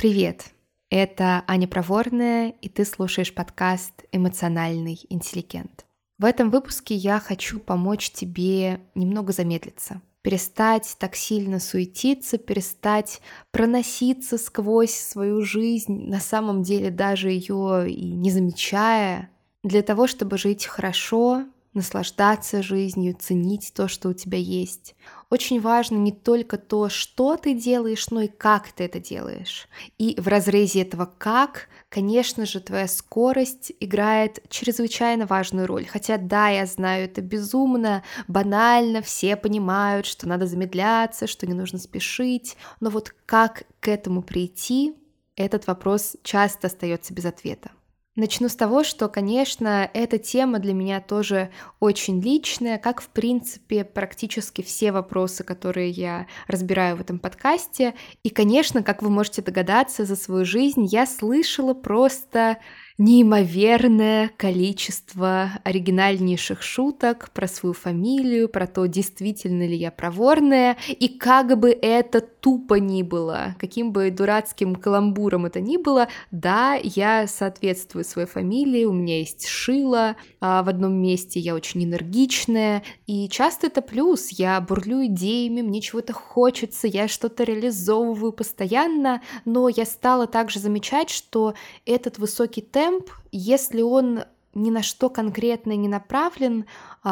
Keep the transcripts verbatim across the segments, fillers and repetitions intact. Привет! Это Аня Проворная, и ты слушаешь подкаст «Эмоциональный интеллигент». В этом выпуске я хочу помочь тебе немного замедлиться, перестать так сильно суетиться, перестать проноситься сквозь свою жизнь, на самом деле даже ее и не замечая, для того, чтобы жить хорошо, наслаждаться жизнью, ценить то, что у тебя есть. Очень важно не только то, что ты делаешь, но и как ты это делаешь. И в разрезе этого «как», конечно же, твоя скорость играет чрезвычайно важную роль. Хотя, да, я знаю, это безумно, банально, все понимают, что надо замедляться, что не нужно спешить. Но вот как к этому прийти, этот вопрос часто остается без ответа. Начну с того, что, конечно, эта тема для меня тоже очень личная, как, в принципе, практически все вопросы, которые я разбираю в этом подкасте. И, конечно, как вы можете догадаться, за свою жизнь я слышала просто неимоверное количество оригинальнейших шуток про свою фамилию, про то, действительно ли я проворная, и как бы это тупо ни было, каким бы дурацким каламбуром это ни было, да, я соответствую своей фамилии, у меня есть шило, а в одном месте я очень энергичная, и часто это плюс, я бурлю идеями, мне чего-то хочется, я что-то реализовываю постоянно, но я стала также замечать, что этот высокий темп, если он ни на что конкретное не направлен,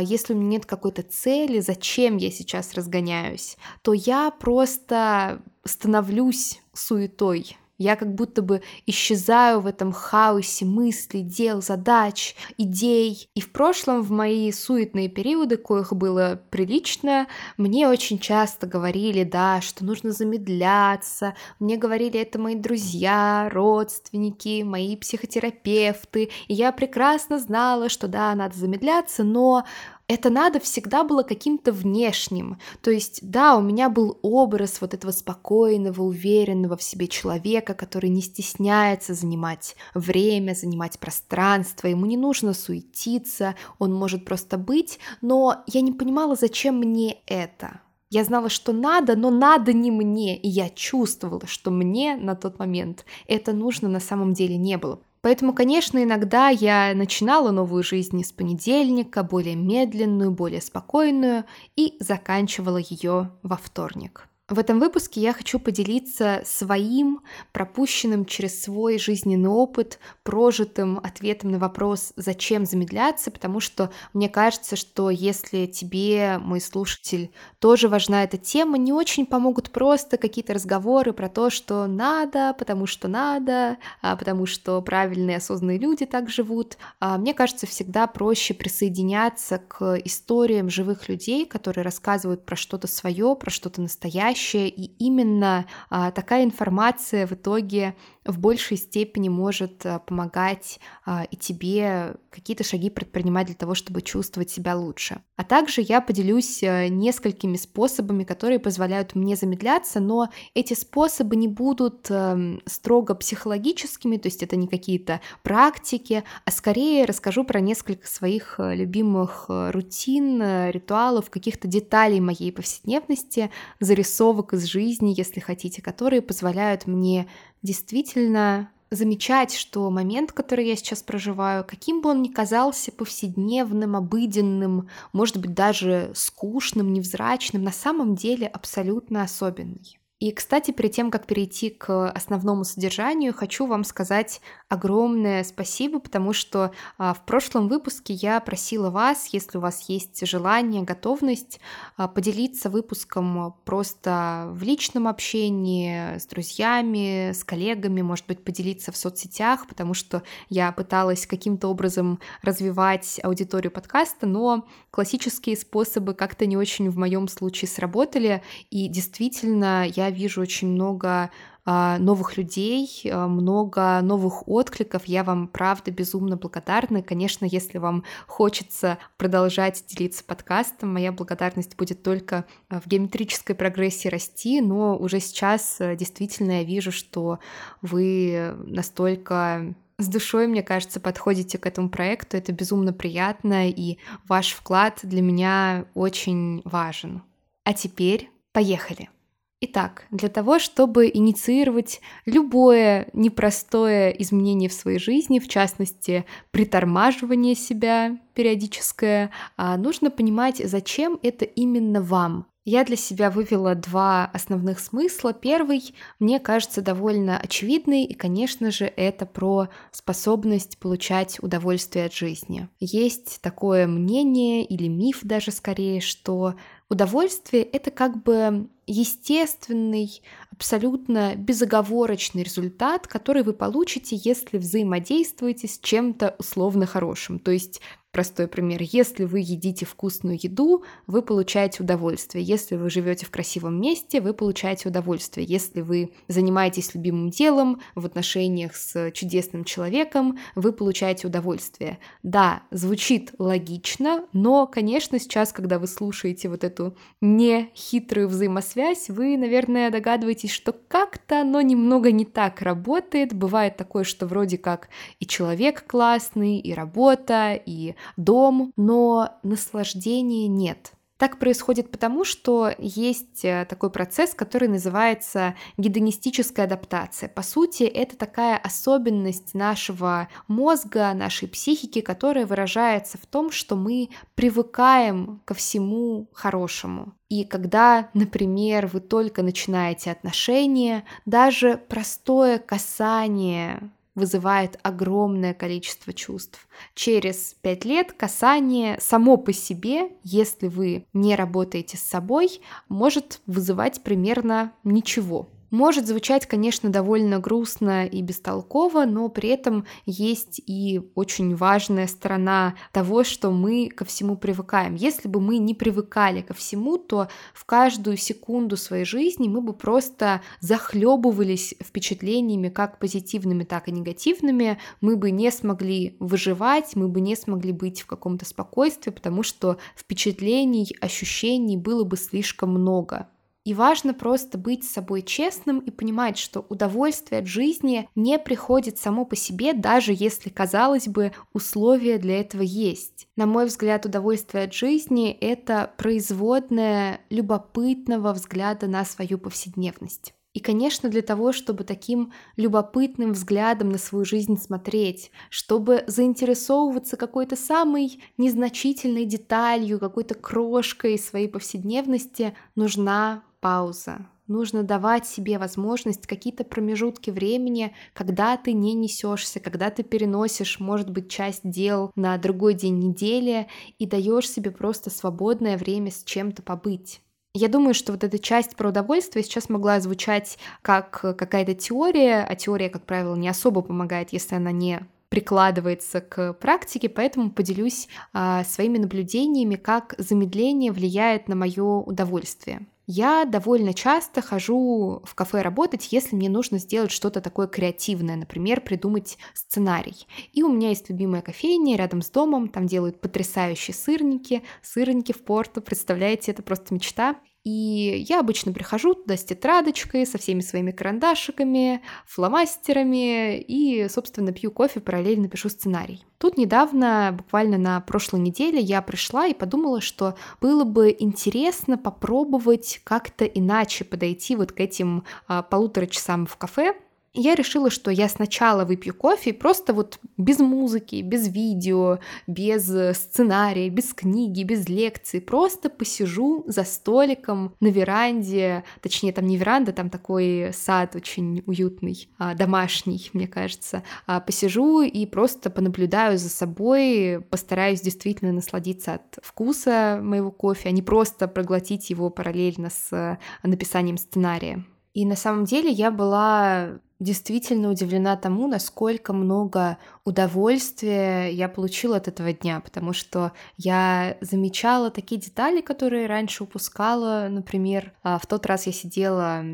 если у меня нет какой-то цели, зачем я сейчас разгоняюсь, то я просто становлюсь суетой. Я как будто бы исчезаю в этом хаосе мыслей, дел, задач, идей. И в прошлом, в мои суетные периоды, коих было прилично, мне очень часто говорили, да, что нужно замедляться. Мне говорили это мои друзья, родственники, мои психотерапевты. И я прекрасно знала, что да, надо замедляться, но это надо всегда было каким-то внешним. То есть, да, у меня был образ вот этого спокойного, уверенного в себе человека, который не стесняется занимать время, занимать пространство, ему не нужно суетиться, он может просто быть, но я не понимала, зачем мне это. Я знала, что надо, но надо не мне, и я чувствовала, что мне на тот момент это нужно на самом деле не было. Поэтому, конечно, иногда я начинала новую жизнь с понедельника, более медленную, более спокойную, и заканчивала ее во вторник. В этом выпуске я хочу поделиться своим, пропущенным через свой жизненный опыт, прожитым ответом на вопрос «Зачем замедляться?», потому что мне кажется, что если тебе, мой слушатель, тоже важна эта тема, не очень помогут просто какие-то разговоры про то, что надо, потому что надо, потому что правильные осознанные люди так живут. Мне кажется, всегда проще присоединяться к историям живых людей, которые рассказывают про что-то свое, про что-то настоящее, и именно а, такая информация в итоге в большей степени может а, помогать а, и тебе какие-то шаги предпринимать для того, чтобы чувствовать себя лучше. А также я поделюсь несколькими способами, которые позволяют мне замедляться, но эти способы не будут а, строго психологическими, то есть это не какие-то практики, а скорее расскажу про несколько своих любимых рутин, ритуалов, каких-то деталей моей повседневности, зарисовок из жизни, если хотите, которые позволяют мне действительно замечать, что момент, который я сейчас проживаю, каким бы он ни казался повседневным, обыденным, может быть, даже скучным, невзрачным, на самом деле абсолютно особенный. И, кстати, перед тем, как перейти к основному содержанию, хочу вам сказать огромное спасибо, потому что в прошлом выпуске я просила вас, если у вас есть желание, готовность, поделиться выпуском просто в личном общении, с друзьями, с коллегами, может быть, поделиться в соцсетях, потому что я пыталась каким-то образом развивать аудиторию подкаста, но классические способы как-то не очень в моем случае сработали, и действительно я Я вижу очень много новых людей, много новых откликов. Я вам, правда, безумно благодарна. И, конечно, если вам хочется продолжать делиться подкастом, моя благодарность будет только в геометрической прогрессии расти, но уже сейчас действительно я вижу, что вы настолько с душой, мне кажется, подходите к этому проекту. Это безумно приятно, и ваш вклад для меня очень важен. А теперь поехали! Итак, для того, чтобы инициировать любое непростое изменение в своей жизни, в частности, притормаживание себя периодическое, нужно понимать, зачем это именно вам. Я для себя вывела два основных смысла. Первый, мне кажется, довольно очевидный, и, конечно же, это про способность получать удовольствие от жизни. Есть такое мнение, или миф даже скорее, что удовольствие — это как бы естественный, абсолютно безоговорочный результат, который вы получите, если взаимодействуете с чем-то условно хорошим. То есть, простой пример, если вы едите вкусную еду, вы получаете удовольствие. Если вы живете в красивом месте, вы получаете удовольствие. Если вы занимаетесь любимым делом, в отношениях с чудесным человеком, вы получаете удовольствие. Да, звучит логично, но, конечно, сейчас, когда вы слушаете вот эту нехитрую взаимосвязь, вы, наверное, догадываетесь, что как-то оно немного не так работает. Бывает такое, что вроде как и человек классный, и работа, и дом, но наслаждения нет. Так происходит потому, что есть такой процесс, который называется гедонистическая адаптация. По сути, это такая особенность нашего мозга, нашей психики, которая выражается в том, что мы привыкаем ко всему хорошему. И когда, например, вы только начинаете отношения, даже простое касание вызывает огромное количество чувств. Через пять лет касание само по себе, если вы не работаете с собой, может вызывать примерно ничего. Может звучать, конечно, довольно грустно и бестолково, но при этом есть и очень важная сторона того, что мы ко всему привыкаем. Если бы мы не привыкали ко всему, то в каждую секунду своей жизни мы бы просто захлебывались впечатлениями как позитивными, так и негативными. Мы бы не смогли выживать, мы бы не смогли быть в каком-то спокойствии, потому что впечатлений, ощущений было бы слишком много. И важно просто быть с собой честным и понимать, что удовольствие от жизни не приходит само по себе, даже если, казалось бы, условия для этого есть. На мой взгляд, удовольствие от жизни — это производное любопытного взгляда на свою повседневность. И, конечно, для того, чтобы таким любопытным взглядом на свою жизнь смотреть, чтобы заинтересовываться какой-то самой незначительной деталью, какой-то крошкой своей повседневности, нужна пауза. Нужно давать себе возможность какие-то промежутки времени, когда ты не несешься, когда ты переносишь, может быть, часть дел на другой день недели и даешь себе просто свободное время с чем-то побыть. Я думаю, что вот эта часть про удовольствие сейчас могла звучать как какая-то теория, а теория, как правило, не особо помогает, если она не прикладывается к практике, поэтому поделюсь а, своими наблюдениями, как замедление влияет на мое удовольствие. Я довольно часто хожу в кафе работать, если мне нужно сделать что-то такое креативное, например, придумать сценарий. И у меня есть любимая кофейня рядом с домом, там делают потрясающие сырники, сырники в Порту, представляете, это просто мечта. И я обычно прихожу туда с тетрадочкой, со всеми своими карандашиками, фломастерами и, собственно, пью кофе, параллельно пишу сценарий. Тут недавно, буквально на прошлой неделе, я пришла и подумала, что было бы интересно попробовать как-то иначе подойти вот к этим а, полутора часам в кафе. Я решила, что я сначала выпью кофе, просто вот без музыки, без видео, без сценария, без книги, без лекций, просто посижу за столиком на веранде, точнее, там не веранда, там такой сад очень уютный, домашний, мне кажется, посижу и просто понаблюдаю за собой, постараюсь действительно насладиться от вкуса моего кофе, а не просто проглотить его параллельно с написанием сценария. И на самом деле я была действительно удивлена тому, насколько много удовольствия я получила от этого дня, потому что я замечала такие детали, которые раньше упускала. Например, в тот раз я сидела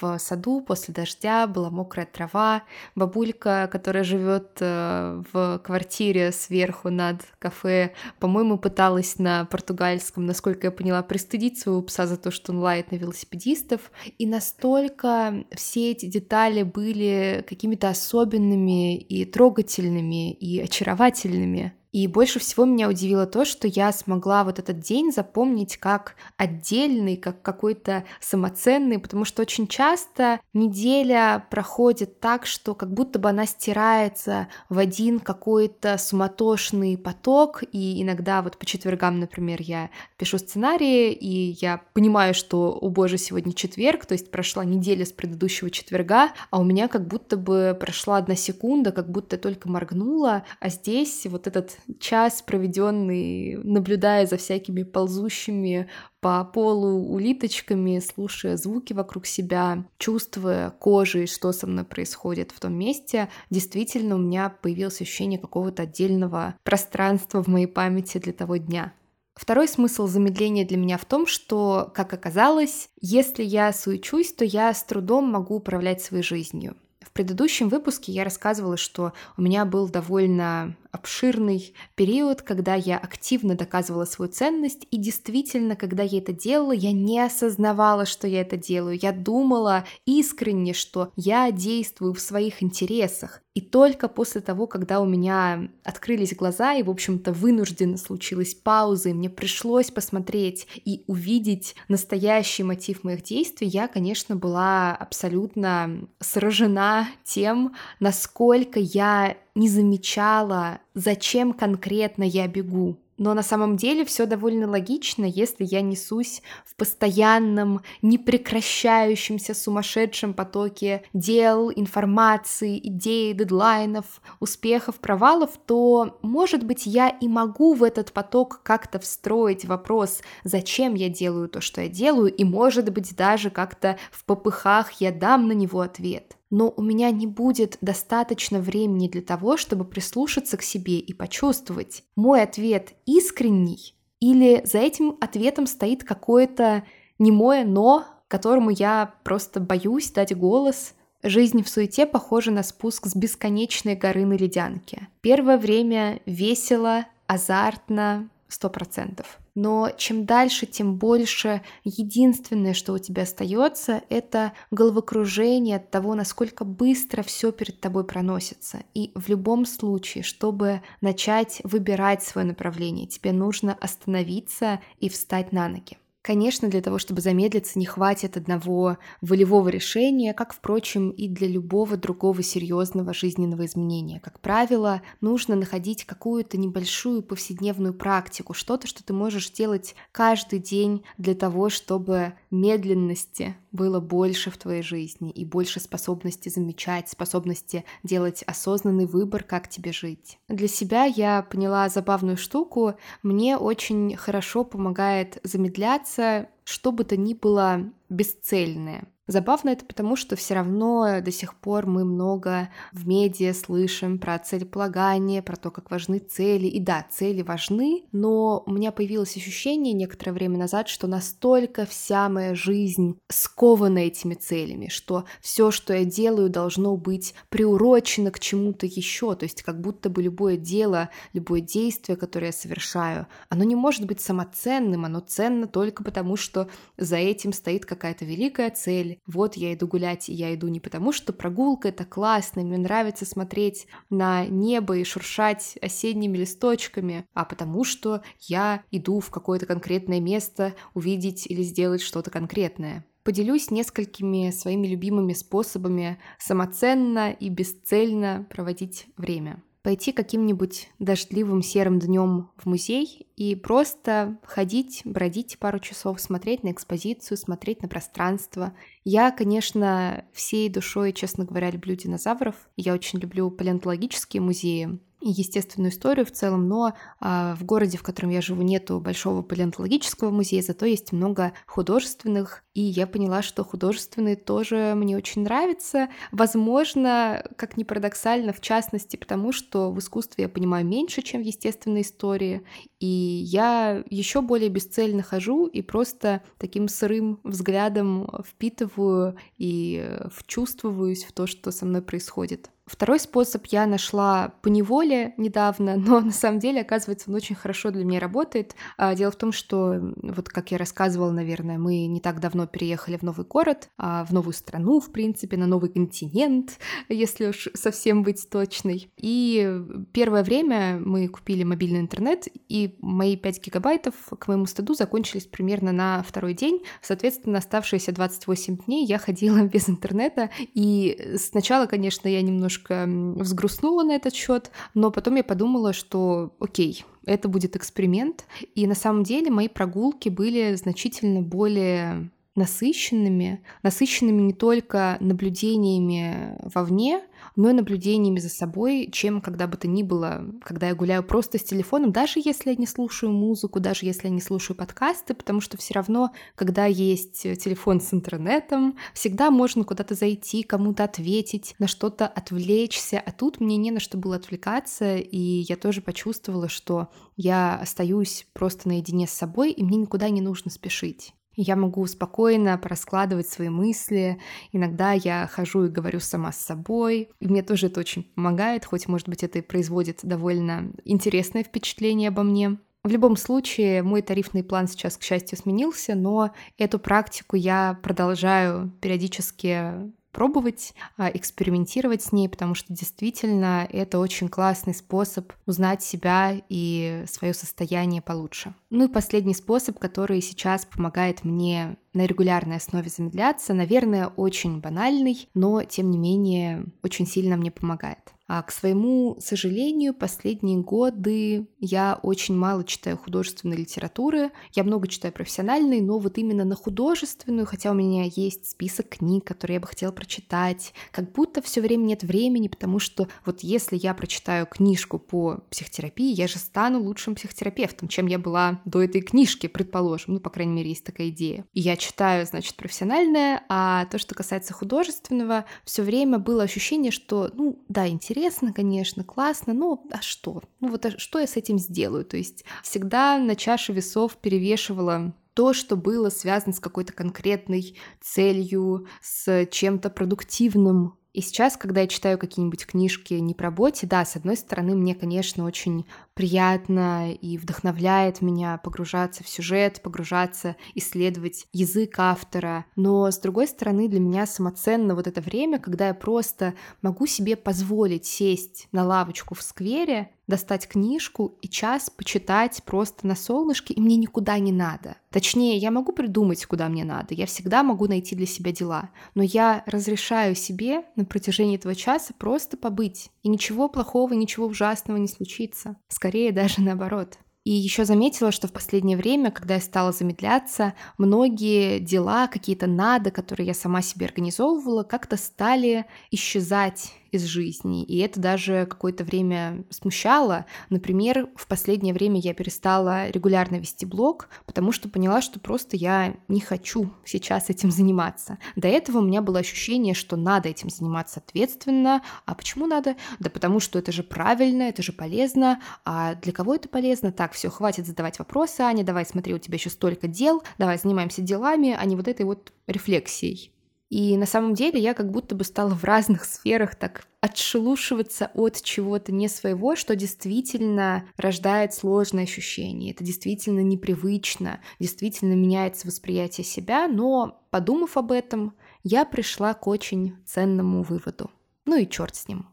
в саду после дождя, была мокрая трава, бабулька, которая живет в квартире сверху над кафе, по-моему, пыталась на португальском, насколько я поняла, пристыдить своего пса за то, что он лает на велосипедистов, и настолько все эти детали были какими-то особенными и трогательными, и очаровательными. И больше всего меня удивило то, что я смогла вот этот день запомнить как отдельный, как какой-то самоценный, потому что очень часто неделя проходит так, что как будто бы она стирается в один какой-то суматошный поток, и иногда вот по четвергам, например, я пишу сценарии, и я понимаю, что, о боже, сегодня четверг, то есть прошла неделя с предыдущего четверга, а у меня как будто бы прошла одна секунда, как будто только моргнула, а здесь вот этот час, проведенный, наблюдая за всякими ползущими по полу улиточками, слушая звуки вокруг себя, чувствуя кожей, что со мной происходит в том месте, действительно у меня появилось ощущение какого-то отдельного пространства в моей памяти для того дня. Второй смысл замедления для меня в том, что, как оказалось, если я суечусь, то я с трудом могу управлять своей жизнью. В предыдущем выпуске я рассказывала, что у меня был довольно обширный период, когда я активно доказывала свою ценность, и действительно, когда я это делала, я не осознавала, что я это делаю. Я думала искренне, что я действую в своих интересах. И только после того, когда у меня открылись глаза, и, в общем-то, вынужденно случилась пауза, и мне пришлось посмотреть и увидеть настоящий мотив моих действий, я, конечно, была абсолютно сражена тем, насколько я не замечала, зачем конкретно я бегу. Но на самом деле все довольно логично, если я несусь в постоянном, непрекращающемся сумасшедшем потоке дел, информации, идей, дедлайнов, успехов, провалов, то, может быть, я и могу в этот поток как-то встроить вопрос, зачем я делаю то, что я делаю, и, может быть, даже как-то в попыхах я дам на него ответ. Но у меня не будет достаточно времени для того, чтобы прислушаться к себе и почувствовать, мой ответ искренний или за этим ответом стоит какое-то немое «но», которому я просто боюсь дать голос. Жизнь в суете похожа на спуск с бесконечной горы на ледянке. Первое время весело, азартно, сто процентов. Но чем дальше, тем больше единственное, что у тебя остается, это головокружение от того, насколько быстро все перед тобой проносится. И в любом случае, чтобы начать выбирать свое направление, тебе нужно остановиться и встать на ноги. Конечно, для того, чтобы замедлиться, не хватит одного волевого решения, как, впрочем, и для любого другого серьезного жизненного изменения. Как правило, нужно находить какую-то небольшую повседневную практику, что-то, что ты можешь делать каждый день для того, чтобы медленности было больше в твоей жизни и больше способности замечать, способности делать осознанный выбор, как тебе жить. Для себя я поняла забавную штуку. Мне очень хорошо помогает замедляться, что бы то ни было бесцельное. Забавно это потому, что все равно до сих пор мы много в медиа слышим про целеполагание, про то, как важны цели. И да, цели важны, но у меня появилось ощущение некоторое время назад, что настолько вся моя жизнь скована этими целями, что все, что я делаю, должно быть приурочено к чему-то еще. То есть как будто бы любое дело, любое действие, которое я совершаю, оно не может быть самоценным, оно ценно только потому, что за этим стоит какая-то великая цель. Вот я иду гулять, и я иду не потому, что прогулка — это классно, мне нравится смотреть на небо и шуршать осенними листочками, а потому что я иду в какое-то конкретное место увидеть или сделать что-то конкретное. Поделюсь несколькими своими любимыми способами самоценно и бесцельно проводить время. Пойти каким-нибудь дождливым серым днем в музей и просто ходить, бродить пару часов, смотреть на экспозицию, смотреть на пространство. Я, конечно, всей душой, честно говоря, люблю динозавров. Я очень люблю палеонтологические музеи и естественную историю в целом, но э, в городе, в котором я живу, нету большого палеонтологического музея, зато есть много художественных, и я поняла, что художественные тоже мне очень нравятся. Возможно, как ни парадоксально, в частности, потому что в искусстве я понимаю меньше, чем в естественной истории, и я еще более бесцельно хожу и просто таким сырым взглядом впитываю и вчувствуюсь в то, что со мной происходит. Второй способ я нашла поневоле недавно, но на самом деле, оказывается, он очень хорошо для меня работает. Дело в том, что, вот как я рассказывала, наверное, мы не так давно переехали в новый город, в новую страну, в принципе, на новый континент, если уж совсем быть точной. И первое время мы купили мобильный интернет, и мои пять гигабайтов, к моему стыду, закончились примерно на второй день. Соответственно, оставшиеся двадцать восемь дней я ходила без интернета, и сначала, конечно, я немножко взгрустнула на этот счет, но потом я подумала, что окей, это будет эксперимент, и на самом деле мои прогулки были значительно более насыщенными, насыщенными не только наблюдениями вовне, но и наблюдениями за собой, чем когда бы то ни было, когда я гуляю просто с телефоном, даже если я не слушаю музыку, даже если я не слушаю подкасты, потому что все равно, когда есть телефон с интернетом, всегда можно куда-то зайти, кому-то ответить, на что-то отвлечься, а тут мне не на что было отвлекаться, и я тоже почувствовала, что я остаюсь просто наедине с собой, и мне никуда не нужно спешить. Я могу спокойно пораскладывать свои мысли. Иногда я хожу и говорю сама с собой. И мне тоже это очень помогает, хоть, может быть, это и производит довольно интересное впечатление обо мне. В любом случае, мой тарифный план сейчас, к счастью, сменился, но эту практику я продолжаю периодически пробовать, экспериментировать с ней, потому что действительно это очень классный способ узнать себя и свое состояние получше. Ну и последний способ, который сейчас помогает мне на регулярной основе замедляться, наверное, очень банальный, но тем не менее очень сильно мне помогает. А к своему сожалению, последние годы я очень мало читаю художественной литературы. Я много читаю профессиональной, но вот именно на художественную, хотя у меня есть список книг, которые я бы хотела прочитать, как будто все время нет времени, потому что вот если я прочитаю книжку по психотерапии, я же стану лучшим психотерапевтом, чем я была до этой книжки, предположим. Ну, по крайней мере, есть такая идея. И я читаю, значит, профессиональное, а то, что касается художественного, все время было ощущение, что, ну, да, интересно, Интересно, конечно, классно, но а что? Ну вот а что я с этим сделаю? То есть всегда на чаше весов перевешивала то, что было связано с какой-то конкретной целью, с чем-то продуктивным. И сейчас, когда я читаю какие-нибудь книжки не по работе, да, с одной стороны, мне, конечно, очень приятно и вдохновляет меня погружаться в сюжет, погружаться, исследовать язык автора, но, с другой стороны, для меня самоценно вот это время, когда я просто могу себе позволить сесть на лавочку в сквере, достать книжку и час почитать просто на солнышке, и мне никуда не надо. Точнее, я могу придумать, куда мне надо, я всегда могу найти для себя дела, но я разрешаю себе на протяжении этого часа просто побыть, и ничего плохого, ничего ужасного не случится, скорее даже наоборот. И еще заметила, что в последнее время, когда я стала замедляться, многие дела, какие-то надо, которые я сама себе организовывала, как-то стали исчезать из жизни, и это даже какое-то время смущало. Например, в последнее время я перестала регулярно вести блог, потому что поняла, что просто я не хочу сейчас этим заниматься. До этого у меня было ощущение, что надо этим заниматься ответственно. А почему надо? Да потому что это же правильно, это же полезно. А для кого это полезно? Так, все, хватит задавать вопросы, Аня, давай, смотри, у тебя еще столько дел, давай занимаемся делами, а не вот этой вот рефлексией. И на самом деле я как будто бы стала в разных сферах так отшелушиваться от чего-то не своего, что действительно рождает сложные ощущения. Это действительно непривычно, действительно меняется восприятие себя, но, подумав об этом, я пришла к очень ценному выводу. Ну и черт с ним.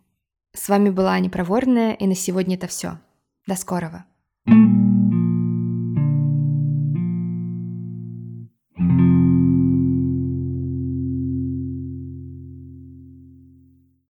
С вами была Аня Проворная, и на сегодня это все. До скорого!